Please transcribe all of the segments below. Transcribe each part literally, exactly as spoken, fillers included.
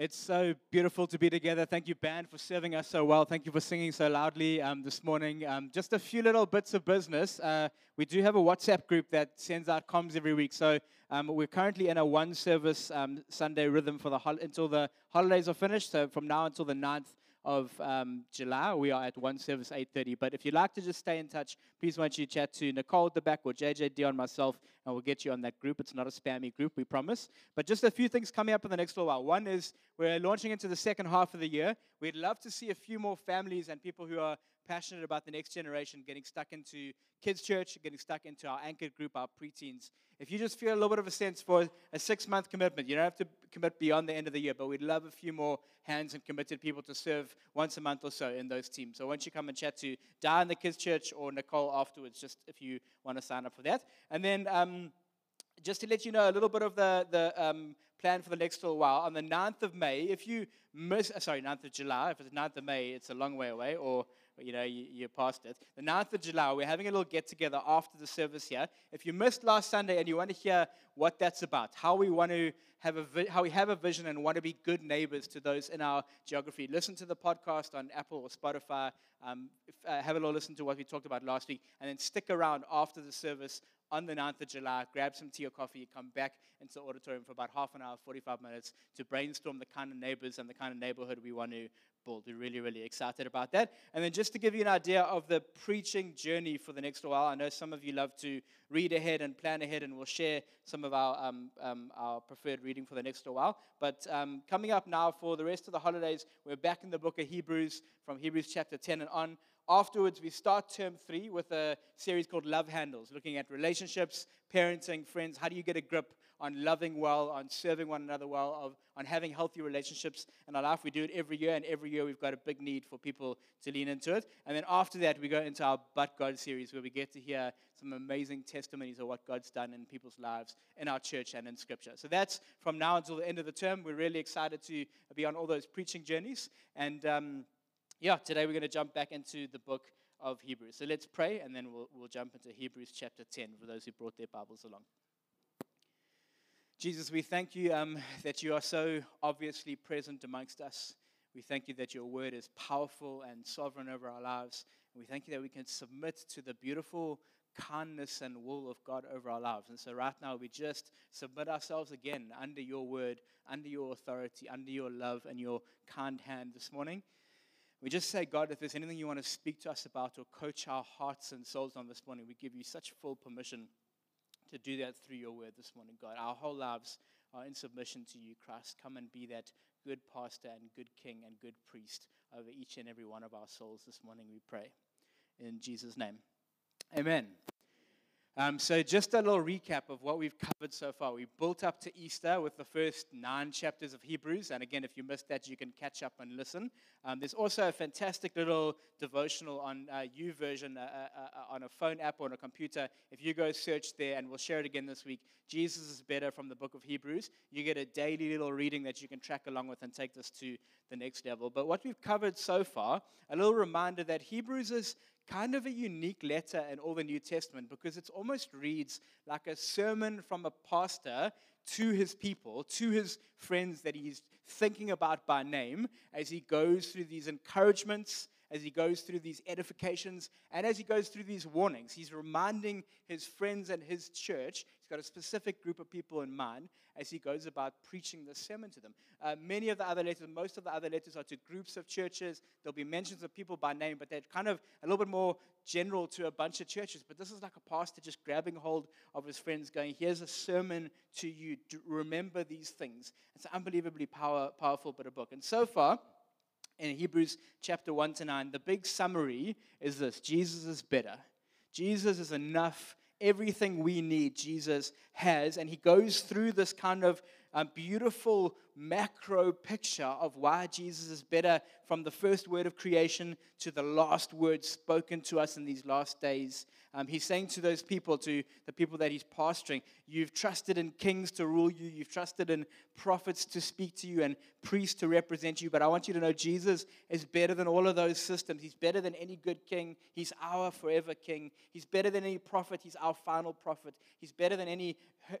It's so beautiful to be together. Thank you, band, for serving us so well. Thank you for singing so loudly um, this morning. Um, just a few little bits of business. Uh, we do have a WhatsApp group that sends out comms every week. So um, we're currently in a one-service um, Sunday rhythm for the hol- until the holidays are finished. So from now until the ninth of um, July, we are at one service, eight thirty. But if you'd like to just stay in touch, please won't you chat to Nicole at the back or J J, Dion, myself, and we'll get you on that group. It's not a spammy group, we promise. But just a few things coming up in the next little while. One is we're launching into the second half of the year. We'd love to see a few more families and people who are passionate about the next generation getting stuck into kids' church, getting stuck into our anchor group, our preteens. If you just feel a little bit of a sense for a six-month commitment, you don't have to commit beyond the end of the year, but we'd love a few more hands and committed people to serve once a month or so in those teams. So why don't you come and chat to Di in the kids' church or Nicole afterwards, just if you want to sign up for that. And then um, just to let you know a little bit of the, the um, plan for the next little while, on the ninth of May, if you miss, sorry, ninth of July, if it's ninth of May, it's a long way away, or you know, you, you're past it. The ninth of July, we're having a little get-together after the service here. If you missed last Sunday and you want to hear what that's about, how we want to have a vi- how we have a vision and want to be good neighbors to those in our geography, listen to the podcast on Apple or Spotify. Um, if, uh, have a little listen to what we talked about last week, and then stick around after the service on the ninth of July, grab some tea or coffee, come back into the auditorium for about half an hour, forty-five minutes, to brainstorm the kind of neighbors and the kind of neighborhood we want to build. We're really, really excited about that. And then just to give you an idea of the preaching journey for the next while, I know some of you love to read ahead and plan ahead, and we'll share some of our um, um, our preferred reading for the next while. But um, coming up now for the rest of the holidays, we're back in the book of Hebrews, from Hebrews chapter ten and on. Afterwards, we start term three with a series called Love Handles, looking at relationships, parenting, friends. How do you get a grip on loving well, on serving one another well, of, on having healthy relationships in our life? We do it every year, and every year we've got a big need for people to lean into it. And then after that, we go into our But God series, where we get to hear some amazing testimonies of what God's done in people's lives, in our church, and in Scripture. So that's from now until the end of the term. We're really excited to be on all those preaching journeys. And um Yeah, today we're going to jump back into the book of Hebrews. So let's pray, and then we'll, we'll jump into Hebrews chapter ten for those who brought their Bibles along. Jesus, we thank you um, that you are so obviously present amongst us. We thank you that your word is powerful and sovereign over our lives. And we thank you that we can submit to the beautiful kindness and will of God over our lives. And so right now we just submit ourselves again under your word, under your authority, under your love and your kind hand this morning. We just say, God, if there's anything you want to speak to us about or coach our hearts and souls on this morning, we give you such full permission to do that through your word this morning, God. Our whole lives are in submission to you, Christ. Come and be that good pastor and good king and good priest over each and every one of our souls this morning, we pray. In Jesus' name, amen. Um, so just a little recap of what we've covered so far. We built up to Easter with the first nine chapters of Hebrews. And again, if you missed that, you can catch up and listen. Um, there's also a fantastic little devotional on uh, YouVersion uh, uh, uh, on a phone app or on a computer. If you go search there, and we'll share it again this week, Jesus is Better from the book of Hebrews. You get a daily little reading that you can track along with and take this to the next level. But what we've covered so far, a little reminder that Hebrews is kind of a unique letter in all the New Testament, because it almost reads like a sermon from a pastor to his people, to his friends that he's thinking about by name, as he goes through these encouragements, as he goes through these edifications, and as he goes through these warnings. He's reminding his friends and his church. He's got a specific group of people in mind as he goes about preaching this sermon to them. Uh, many of the other letters, most of the other letters are to groups of churches. There'll be mentions of people by name, but they're kind of a little bit more general to a bunch of churches. But this is like a pastor just grabbing hold of his friends, going, here's a sermon to you. Remember these things. It's an unbelievably power, powerful bit of book. And so far, in Hebrews chapter one to nine, the big summary is this: Jesus is better. Jesus is enough. Everything we need, Jesus has. And he goes through this kind of um, beautiful macro picture of why Jesus is better, from the first word of creation to the last word spoken to us in these last days. Um, he's saying to those people, to the people that he's pastoring, you've trusted in kings to rule you, you've trusted in prophets to speak to you and priests to represent you, but I want you to know Jesus is better than all of those systems. He's better than any good king. He's our forever king. He's better than any prophet. He's our final prophet. He's better than any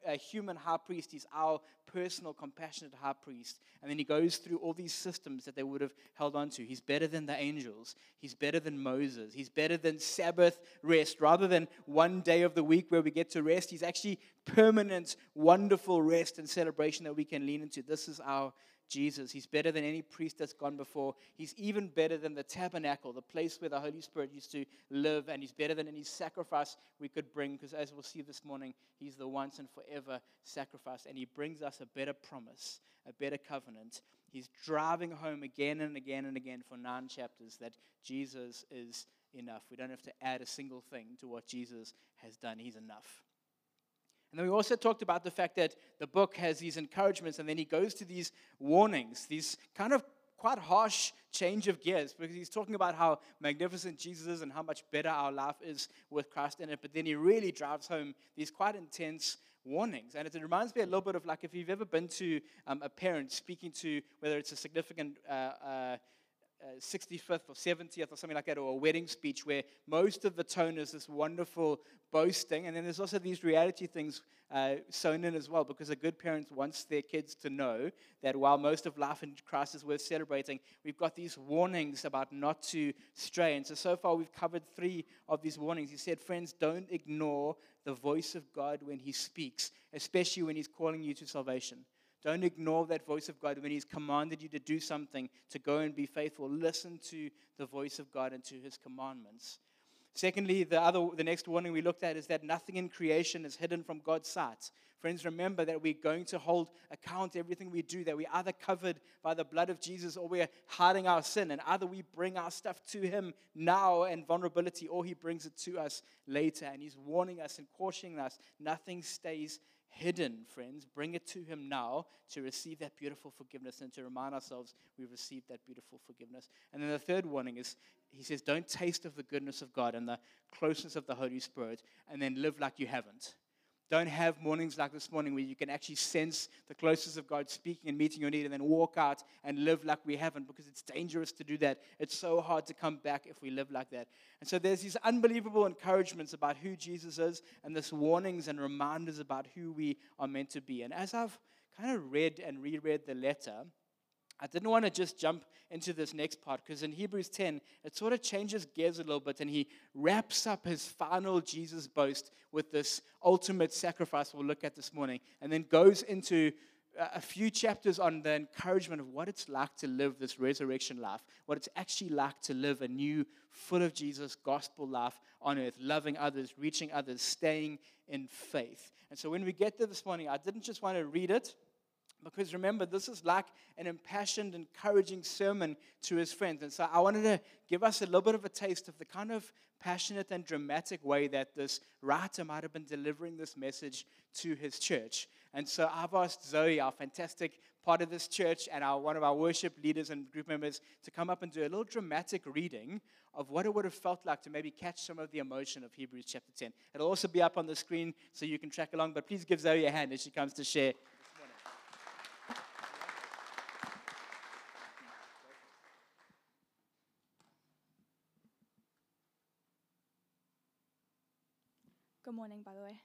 uh, human high priest. He's our personal, compassionate high priest. And then he goes through all these systems that they would have held on to. He's better than the angels. He's better than Moses. He's better than Sabbath rest. Rather than one day of the week where we get to rest, he's actually permanent, wonderful rest and celebration that we can lean into. This is our Jesus. He's better than any priest that's gone before. He's even better than the tabernacle, the place where the Holy Spirit used to live, and he's better than any sacrifice we could bring, because as we'll see this morning, he's the once and forever sacrifice, and he brings us a better promise, a better covenant. He's driving home again and again and again for nine chapters that Jesus is enough. We don't have to add a single thing to what Jesus has done. He's enough. And then we also talked about the fact that the book has these encouragements, and then he goes to these warnings, these kind of quite harsh change of gears, because he's talking about how magnificent Jesus is and how much better our life is with Christ in it. But then he really drives home these quite intense warnings. And it reminds me a little bit of, like, if you've ever been to um, a parent speaking to, whether it's a significant uh, uh Uh, sixty-fifth or seventieth or something like that, or a wedding speech, where most of the tone is this wonderful boasting, and then there's also these reality things uh, sewn in as well, because a good parent wants their kids to know that while most of life in Christ is worth celebrating, we've got these warnings about not to stray. And so, so far we've covered three of these warnings. He said, friends, don't ignore the voice of God when he speaks, especially when he's calling you to salvation. Don't ignore that voice of God when he's commanded you to do something, to go and be faithful. Listen to the voice of God and to his commandments. Secondly, the other, the next warning we looked at is that nothing in creation is hidden from God's sight. Friends, remember that we're going to hold account everything we do, that we're either covered by the blood of Jesus or we're hiding our sin, and either we bring our stuff to him now and vulnerability, or he brings it to us later, and he's warning us and cautioning us. Nothing stays hidden, friends. Bring it to him now to receive that beautiful forgiveness and to remind ourselves we've received that beautiful forgiveness. And then the third warning is, he says, don't taste of the goodness of God and the closeness of the Holy Spirit and then live like you haven't. Don't have mornings like this morning where you can actually sense the closeness of God speaking and meeting your need and then walk out and live like we haven't, because it's dangerous to do that. It's so hard to come back if we live like that. And so there's these unbelievable encouragements about who Jesus is and this warnings and reminders about who we are meant to be. And as I've kind of read and reread the letter, I didn't want to just jump into this next part, because in Hebrews ten, it sort of changes gears a little bit, and he wraps up his final Jesus boast with this ultimate sacrifice we'll look at this morning, and then goes into a few chapters on the encouragement of what it's like to live this resurrection life, what it's actually like to live a new, full of Jesus, gospel life on earth, loving others, reaching others, staying in faith. And so when we get there this morning, I didn't just want to read it, because remember, this is like an impassioned, encouraging sermon to his friends. And so I wanted to give us a little bit of a taste of the kind of passionate and dramatic way that this writer might have been delivering this message to his church. And so I've asked Zoe, our fantastic part of this church, and our, one of our worship leaders and group members, to come up and do a little dramatic reading of what it would have felt like to maybe catch some of the emotion of Hebrews chapter ten. It'll also be up on the screen so you can track along, but please give Zoe a hand as she comes to share. Good morning, by the way.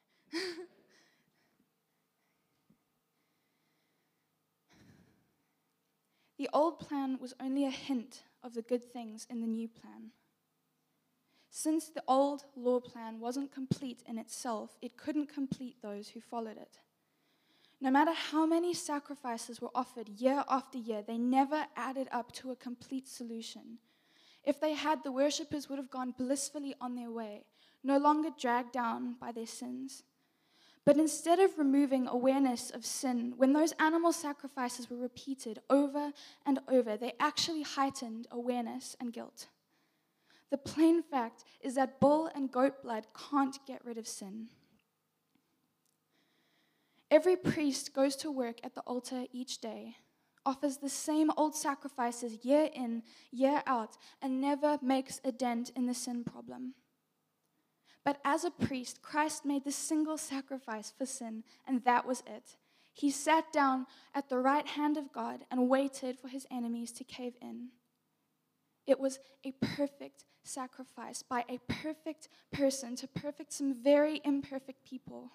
The old plan was only a hint of the good things in the new plan. Since the old law plan wasn't complete in itself, it couldn't complete those who followed it. No matter how many sacrifices were offered year after year, they never added up to a complete solution. If they had, the worshippers would have gone blissfully on their way, no longer dragged down by their sins. But instead of removing awareness of sin, when those animal sacrifices were repeated over and over, they actually heightened awareness and guilt. The plain fact is that bull and goat blood can't get rid of sin. Every priest goes to work at the altar each day, offers the same old sacrifices year in, year out, and never makes a dent in the sin problem. But as a priest, Christ made the single sacrifice for sin, and that was it. He sat down at the right hand of God and waited for his enemies to cave in. It was a perfect sacrifice by a perfect person to perfect some very imperfect people.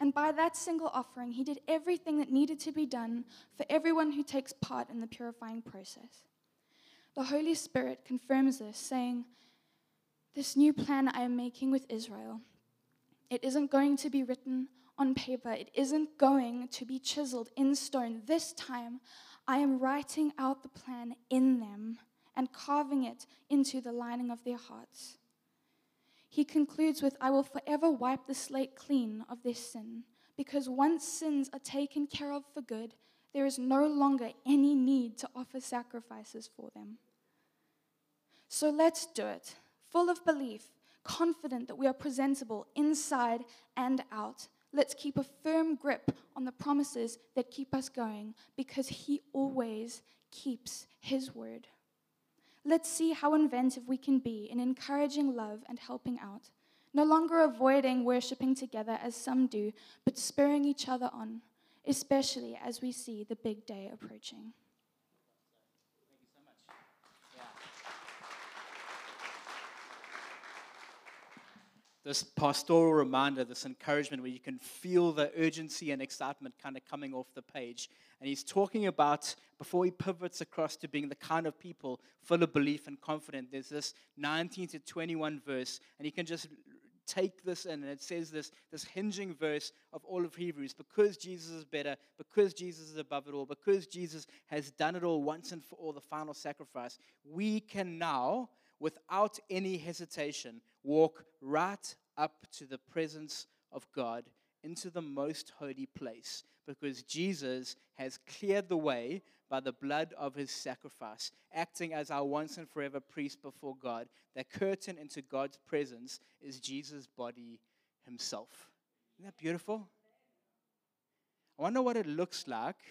And by that single offering, he did everything that needed to be done for everyone who takes part in the purifying process. The Holy Spirit confirms this, saying, "This new plan I am making with Israel, it isn't going to be written on paper. It isn't going to be chiseled in stone. This time, I am writing out the plan in them and carving it into the lining of their hearts." He concludes with, "I will forever wipe the slate clean of their sin, because once sins are taken care of for good, there is no longer any need to offer sacrifices for them." So let's do it, full of belief, confident that we are presentable inside and out. Let's keep a firm grip on the promises that keep us going, because he always keeps his word. Let's see how inventive we can be in encouraging love and helping out, no longer avoiding worshiping together as some do, but spurring each other on, especially as we see the big day approaching. Thank you so much. Yeah. This pastoral reminder, this encouragement where you can feel the urgency and excitement kind of coming off the page. And he's talking about, before he pivots across to being the kind of people full of belief and confident, there's this nineteen to twenty-one verse, and you can just take this in, and it says this, this hinging verse of all of Hebrews, because Jesus is better, because Jesus is above it all, because Jesus has done it all once and for all, the final sacrifice, we can now, without any hesitation, walk right up to the presence of God, into the most holy place, because Jesus has cleared the way by the blood of his sacrifice, acting as our once and forever priest before God. The curtain into God's presence is Jesus' body himself. Isn't that beautiful? I wonder what it looks like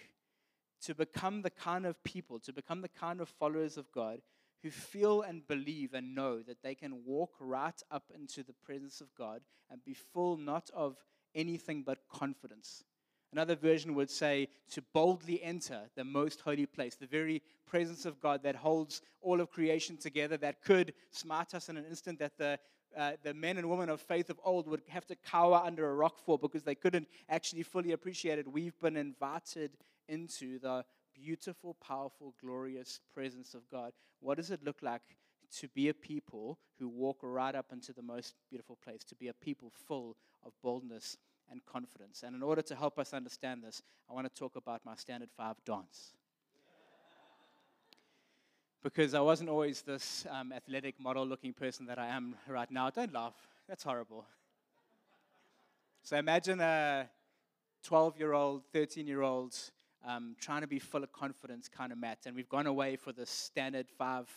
to become the kind of people, to become the kind of followers of God who feel and believe and know that they can walk right up into the presence of God and be full not of anything but confidence. Another version would say to boldly enter the most holy place, the very presence of God that holds all of creation together, that could smite us in an instant, that the uh, the men and women of faith of old would have to cower under a rock for because they couldn't actually fully appreciate it. We've been invited into the beautiful, powerful, glorious presence of God. What does it look like to be a people who walk right up into the most beautiful place, to be a people full of boldness and confidence? And in order to help us understand this, I want to talk about my standard five dance. Because I wasn't always this um, athletic, model-looking person that I am right now. Don't laugh. That's horrible. So imagine a twelve-year-old, thirteen-year-old um, trying to be full of confidence kind of Matt. And we've gone away for this standard five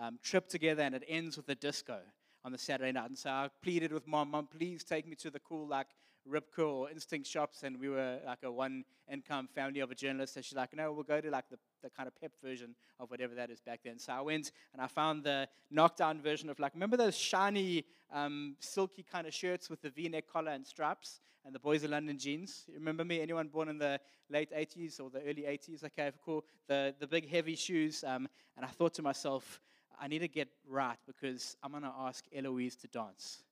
um, trip together, and it ends with a disco on the Saturday night. And so I pleaded with Mom, Mom, please take me to the cool, like, Rip Curl or Instinct shops, and we were like a one-income family of a journalist, and she's like, no, we'll go to like the, the kind of pep version of whatever that is back then. So I went, and I found the knockdown version of like, remember those shiny, um, silky kind of shirts with the V-neck collar and stripes, and the Boys of London jeans? You remember me? Anyone born in the late eighties or the early eighties? Okay, cool. The, the big, heavy shoes, um, and I thought to myself, I need to get right, because I'm going to ask Eloise to dance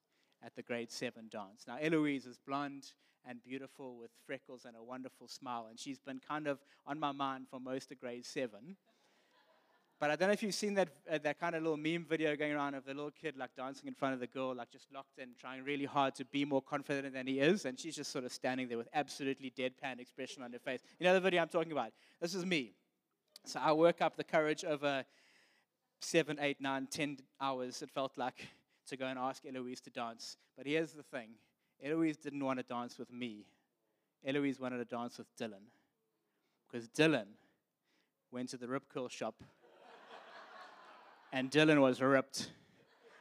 at the grade seven dance. Now, Eloise is blonde and beautiful with freckles and a wonderful smile, and she's been kind of on my mind for most of grade seven. But I don't know if you've seen that uh, that kind of little meme video going around of the little kid like dancing in front of the girl, like just locked in, trying really hard to be more confident than he is, and she's just sort of standing there with absolutely deadpan expression on her face. You know the video I'm talking about? This is me. So I work up the courage over seven, eight, nine, ten hours, it felt like, to go and ask Eloise to dance. But here's the thing. Eloise didn't want to dance with me. Eloise wanted to dance with Dylan. Because Dylan went to the Rip Curl shop. And Dylan was ripped.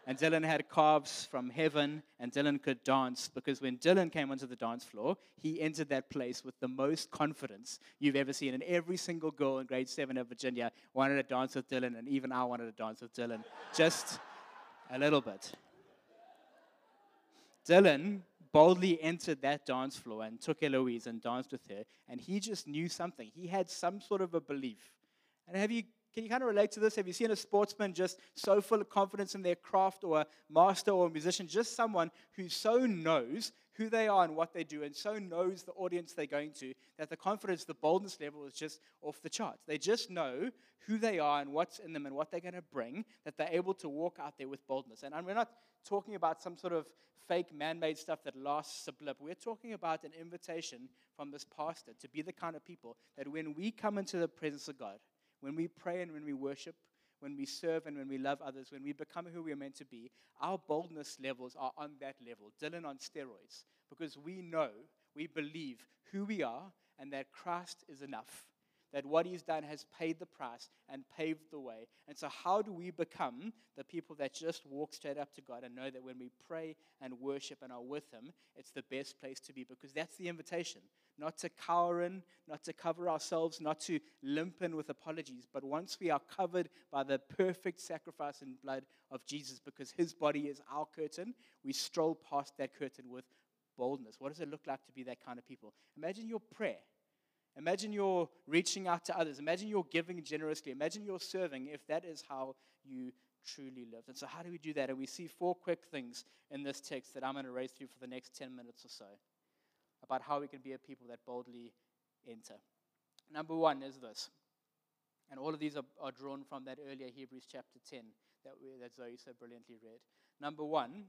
And Dylan had calves from heaven. And Dylan could dance. Because when Dylan came onto the dance floor, he entered that place with the most confidence you've ever seen. And every single girl in grade seven of Virginia wanted to dance with Dylan. And even I wanted to dance with Dylan. Just a little bit. Dylan boldly entered that dance floor and took Eloise and danced with her, and he just knew something. He had some sort of a belief. And have you, can you kind of relate to this? Have you seen a sportsman just so full of confidence in their craft, or a master or a musician, just someone who so knows who they are and what they do, and so knows the audience they're going to, that the confidence, the boldness level is just off the charts. They just know who they are and what's in them and what they're going to bring, that they're able to walk out there with boldness. And, and we're not talking about some sort of fake man-made stuff that lasts a blip. We're talking about an invitation from this pastor to be the kind of people that when we come into the presence of God, when we pray and when we worship, when we serve and when we love others, when we become who we are meant to be, our boldness levels are on that level. Dylan on steroids. Because we know, we believe who we are and that Christ is enough. That what he's done has paid the price and paved the way. And so how do we become the people that just walk straight up to God and know that when we pray and worship and are with him, it's the best place to be? Because that's the invitation. Not to cower in, not to cover ourselves, not to limp in with apologies, but once we are covered by the perfect sacrifice and blood of Jesus, because his body is our curtain, we stroll past that curtain with boldness. What does it look like to be that kind of people? Imagine your prayer. Imagine you're reaching out to others. Imagine you're giving generously. Imagine you're serving, if that is how you truly live. And so how do we do that? And we see four quick things in this text that I'm going to race through for the next ten minutes or so about how we can be a people that boldly enter. Number one is this. And all of these are, are drawn from that earlier Hebrews chapter ten that, we, that Zoe so brilliantly read. Number one,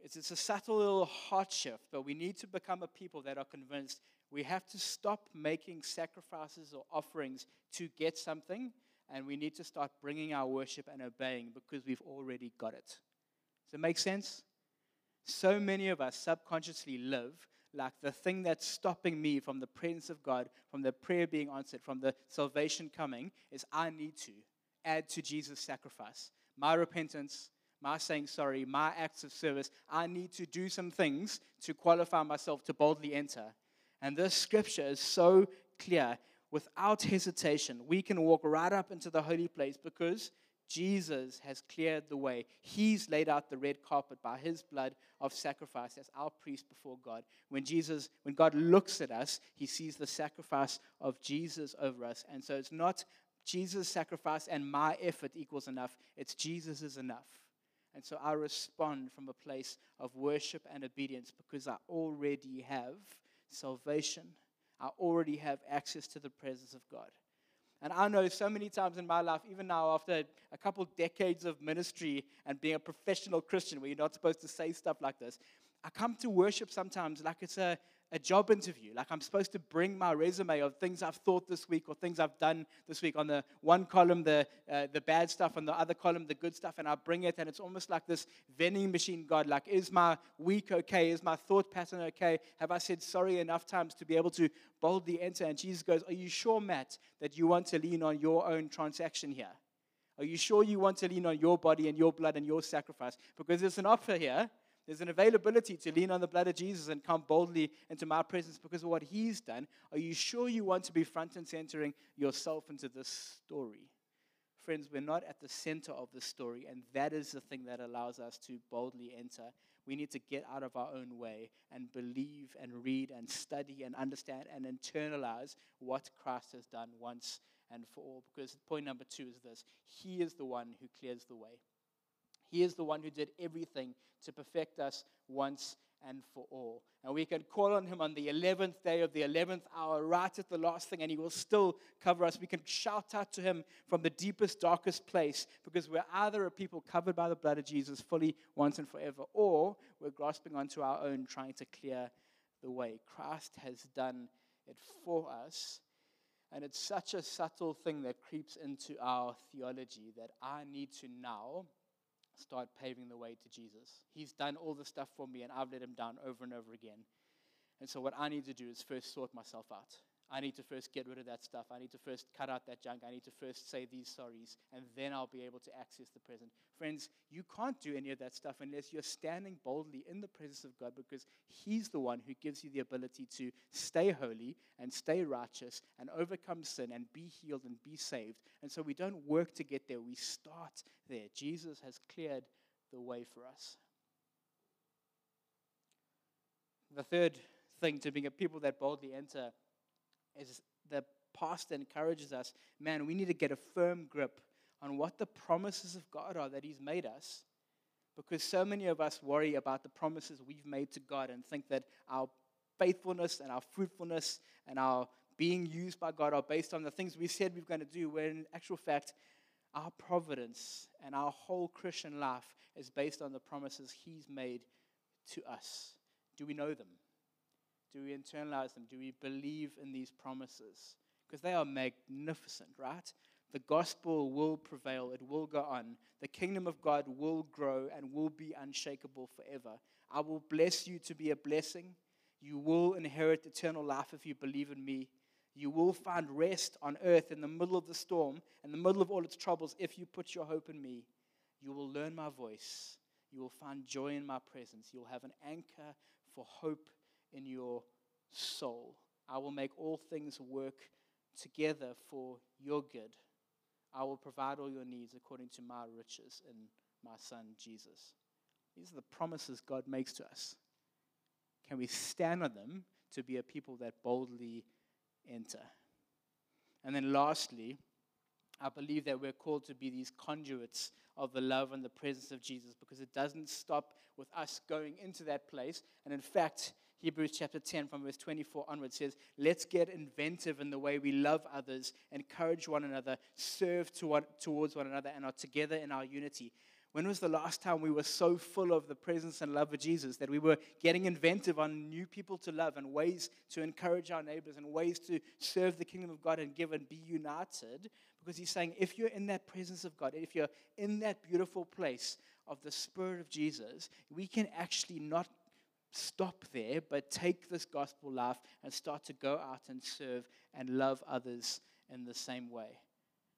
it's, it's a subtle little heart shift, but we need to become a people that are convinced we have to stop making sacrifices or offerings to get something, and we need to start bringing our worship and obeying because we've already got it. Does it make sense? So many of us subconsciously live like the thing that's stopping me from the presence of God, from the prayer being answered, from the salvation coming, is I need to add to Jesus' sacrifice. My repentance, my saying sorry, my acts of service, I need to do some things to qualify myself to boldly enter. And this scripture is so clear. Without hesitation, we can walk right up into the holy place because Jesus has cleared the way. He's laid out the red carpet by his blood of sacrifice as our priest before God. When Jesus, when God looks at us, he sees the sacrifice of Jesus over us. And so it's not Jesus' sacrifice and my effort equals enough. It's Jesus is enough. And so I respond from a place of worship and obedience because I already have salvation. I already have access to the presence of God. And I know so many times in my life, even now after a couple decades of ministry and being a professional Christian where you're not supposed to say stuff like this, I come to worship sometimes like it's a, a job interview, like I'm supposed to bring my resume of things I've thought this week or things I've done this week. On the one column, the uh, the bad stuff, on the other column, the good stuff, and I bring it, and it's almost like this vending machine God, like, is my week okay? Is my thought pattern okay? Have I said sorry enough times to be able to boldly enter? And Jesus goes, are you sure, Matt, that you want to lean on your own transaction here? Are you sure you want to lean on your body and your blood and your sacrifice? Because there's an offer here. There's an availability to lean on the blood of Jesus and come boldly into my presence because of what he's done. Are you sure you want to be front and centering yourself into this story? Friends, we're not at the center of the story, and that is the thing that allows us to boldly enter. We need to get out of our own way and believe and read and study and understand and internalize what Christ has done once and for all. Because point number two is this. He is the one who clears the way. He is the one who did everything to perfect us once and for all. And we can call on him on the eleventh day of the eleventh hour, right at the last thing, and he will still cover us. We can shout out to him from the deepest, darkest place, because we're either a people covered by the blood of Jesus fully once and forever, or we're grasping onto our own, trying to clear the way. Christ has done it for us. And it's such a subtle thing that creeps into our theology that I need to now start paving the way to Jesus. He's done all the stuff for me, and I've let him down over and over again. And so what I need to do is first sort myself out. I need to first get rid of that stuff. I need to first cut out that junk. I need to first say these sorries, and then I'll be able to access the present. Friends, you can't do any of that stuff unless you're standing boldly in the presence of God, because he's the one who gives you the ability to stay holy and stay righteous and overcome sin and be healed and be saved. And so we don't work to get there. We start there. Jesus has cleared the way for us. The third thing to being a people that boldly enter is the pastor encourages us, man, we need to get a firm grip on what the promises of God are that he's made us, because so many of us worry about the promises we've made to God and think that our faithfulness and our fruitfulness and our being used by God are based on the things we said we were going to do, where in actual fact, our providence and our whole Christian life is based on the promises He's made to us. Do we know them? Do we internalize them? Do we believe in these promises? Because they are magnificent, right? The gospel will prevail. It will go on. The kingdom of God will grow and will be unshakable forever. I will bless you to be a blessing. You will inherit eternal life if you believe in me. You will find rest on earth in the middle of the storm, in the middle of all its troubles, if you put your hope in me. You will learn my voice. You will find joy in my presence. You will have an anchor for hope in your soul. I will make all things work together for your good. I will provide all your needs according to my riches in my Son, Jesus. These are the promises God makes to us. Can we stand on them to be a people that boldly enter? And then lastly, I believe that we're called to be these conduits of the love and the presence of Jesus, because it doesn't stop with us going into that place. And in fact, Hebrews chapter ten from verse twenty-four onward says, let's get inventive in the way we love others, encourage one another, serve to one, towards one another, and are together in our unity. When was the last time we were so full of the presence and love of Jesus that we were getting inventive on new people to love and ways to encourage our neighbors and ways to serve the kingdom of God and give and be united? Because he's saying, if you're in that presence of God, if you're in that beautiful place of the Spirit of Jesus, we can actually not stop there, but take this gospel life and start to go out and serve and love others in the same way.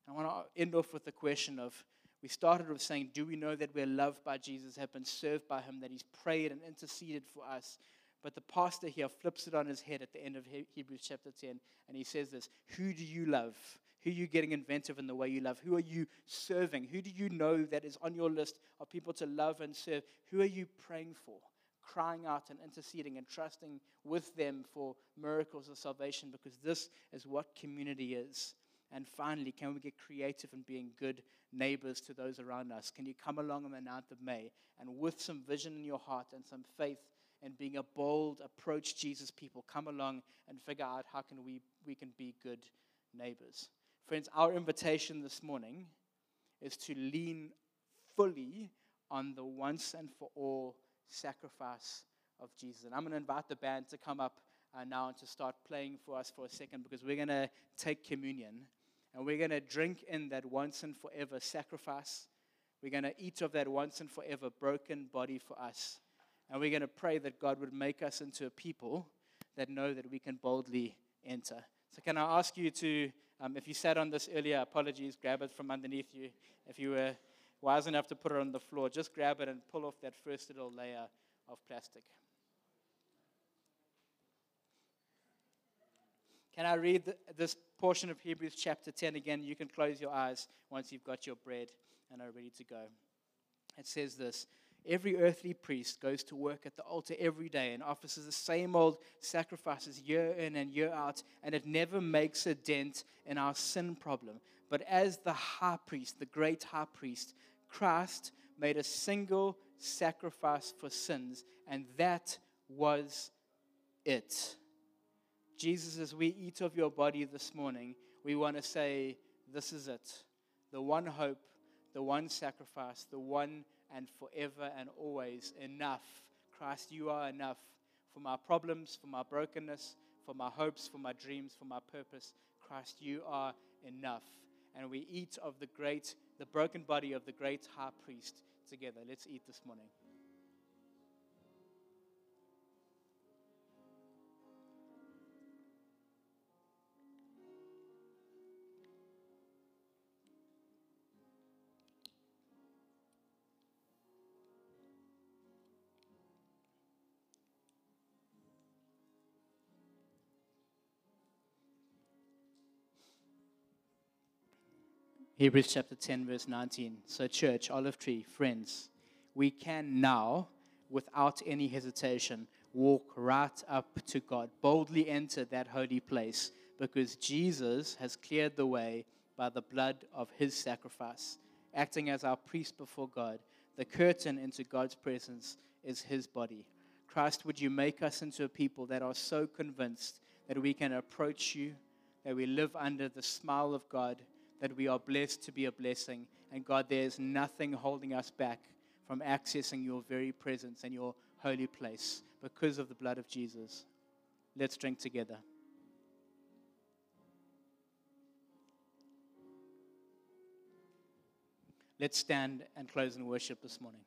I want to end off with the question of, we started with saying, do we know that we're loved by Jesus, have been served by him, that he's prayed and interceded for us? But the pastor here flips it on his head at the end of Hebrews chapter ten, and he says this, who do you love? Who are you getting inventive in the way you love? Who are you serving? Who do you know that is on your list of people to love and serve? Who are you praying for, crying out and interceding and trusting with them for miracles of salvation? Because this is what community is. And finally, can we get creative in being good neighbors to those around us? Can you come along on the ninth of May and with some vision in your heart and some faith and being a bold approach Jesus people, come along and figure out how can we, we can be good neighbors? Friends, our invitation this morning is to lean fully on the once and for all sacrifice of Jesus. And I'm going to invite the band to come up uh, now and to start playing for us for a second, because we're going to take communion. And we're going to drink in that once and forever sacrifice. We're going to eat of that once and forever broken body for us. And we're going to pray that God would make us into a people that know that we can boldly enter. So can I ask you to, um, if you sat on this earlier, apologies, grab it from underneath you. If you were wise enough to put it on the floor, just grab it and pull off that first little layer of plastic. Can I read the, this portion of Hebrews chapter ten again? You can close your eyes once you've got your bread and are ready to go. It says this, every earthly priest goes to work at the altar every day and offers the same old sacrifices year in and year out, and it never makes a dent in our sin problem. But as the high priest, the great high priest, Christ made a single sacrifice for sins, and that was it. Jesus, as we eat of your body this morning, we want to say, this is it. The one hope, the one sacrifice, the one and forever and always enough. Christ, you are enough for my problems, for my brokenness, for my hopes, for my dreams, for my purpose. Christ, you are enough. And we eat of the great, the broken body of the great high priest together. Let's eat this morning. Hebrews chapter ten, verse nineteen. So church, Olive Tree, friends, we can now, without any hesitation, walk right up to God, boldly enter that holy place, because Jesus has cleared the way by the blood of his sacrifice, acting as our priest before God. the curtain into God's presence is his body. Christ, would you make us into a people that are so convinced that we can approach you, that we live under the smile of God, that we are blessed to be a blessing. And God, there is nothing holding us back from accessing your very presence and your holy place because of the blood of Jesus. Let's drink together. Let's stand and close in worship this morning.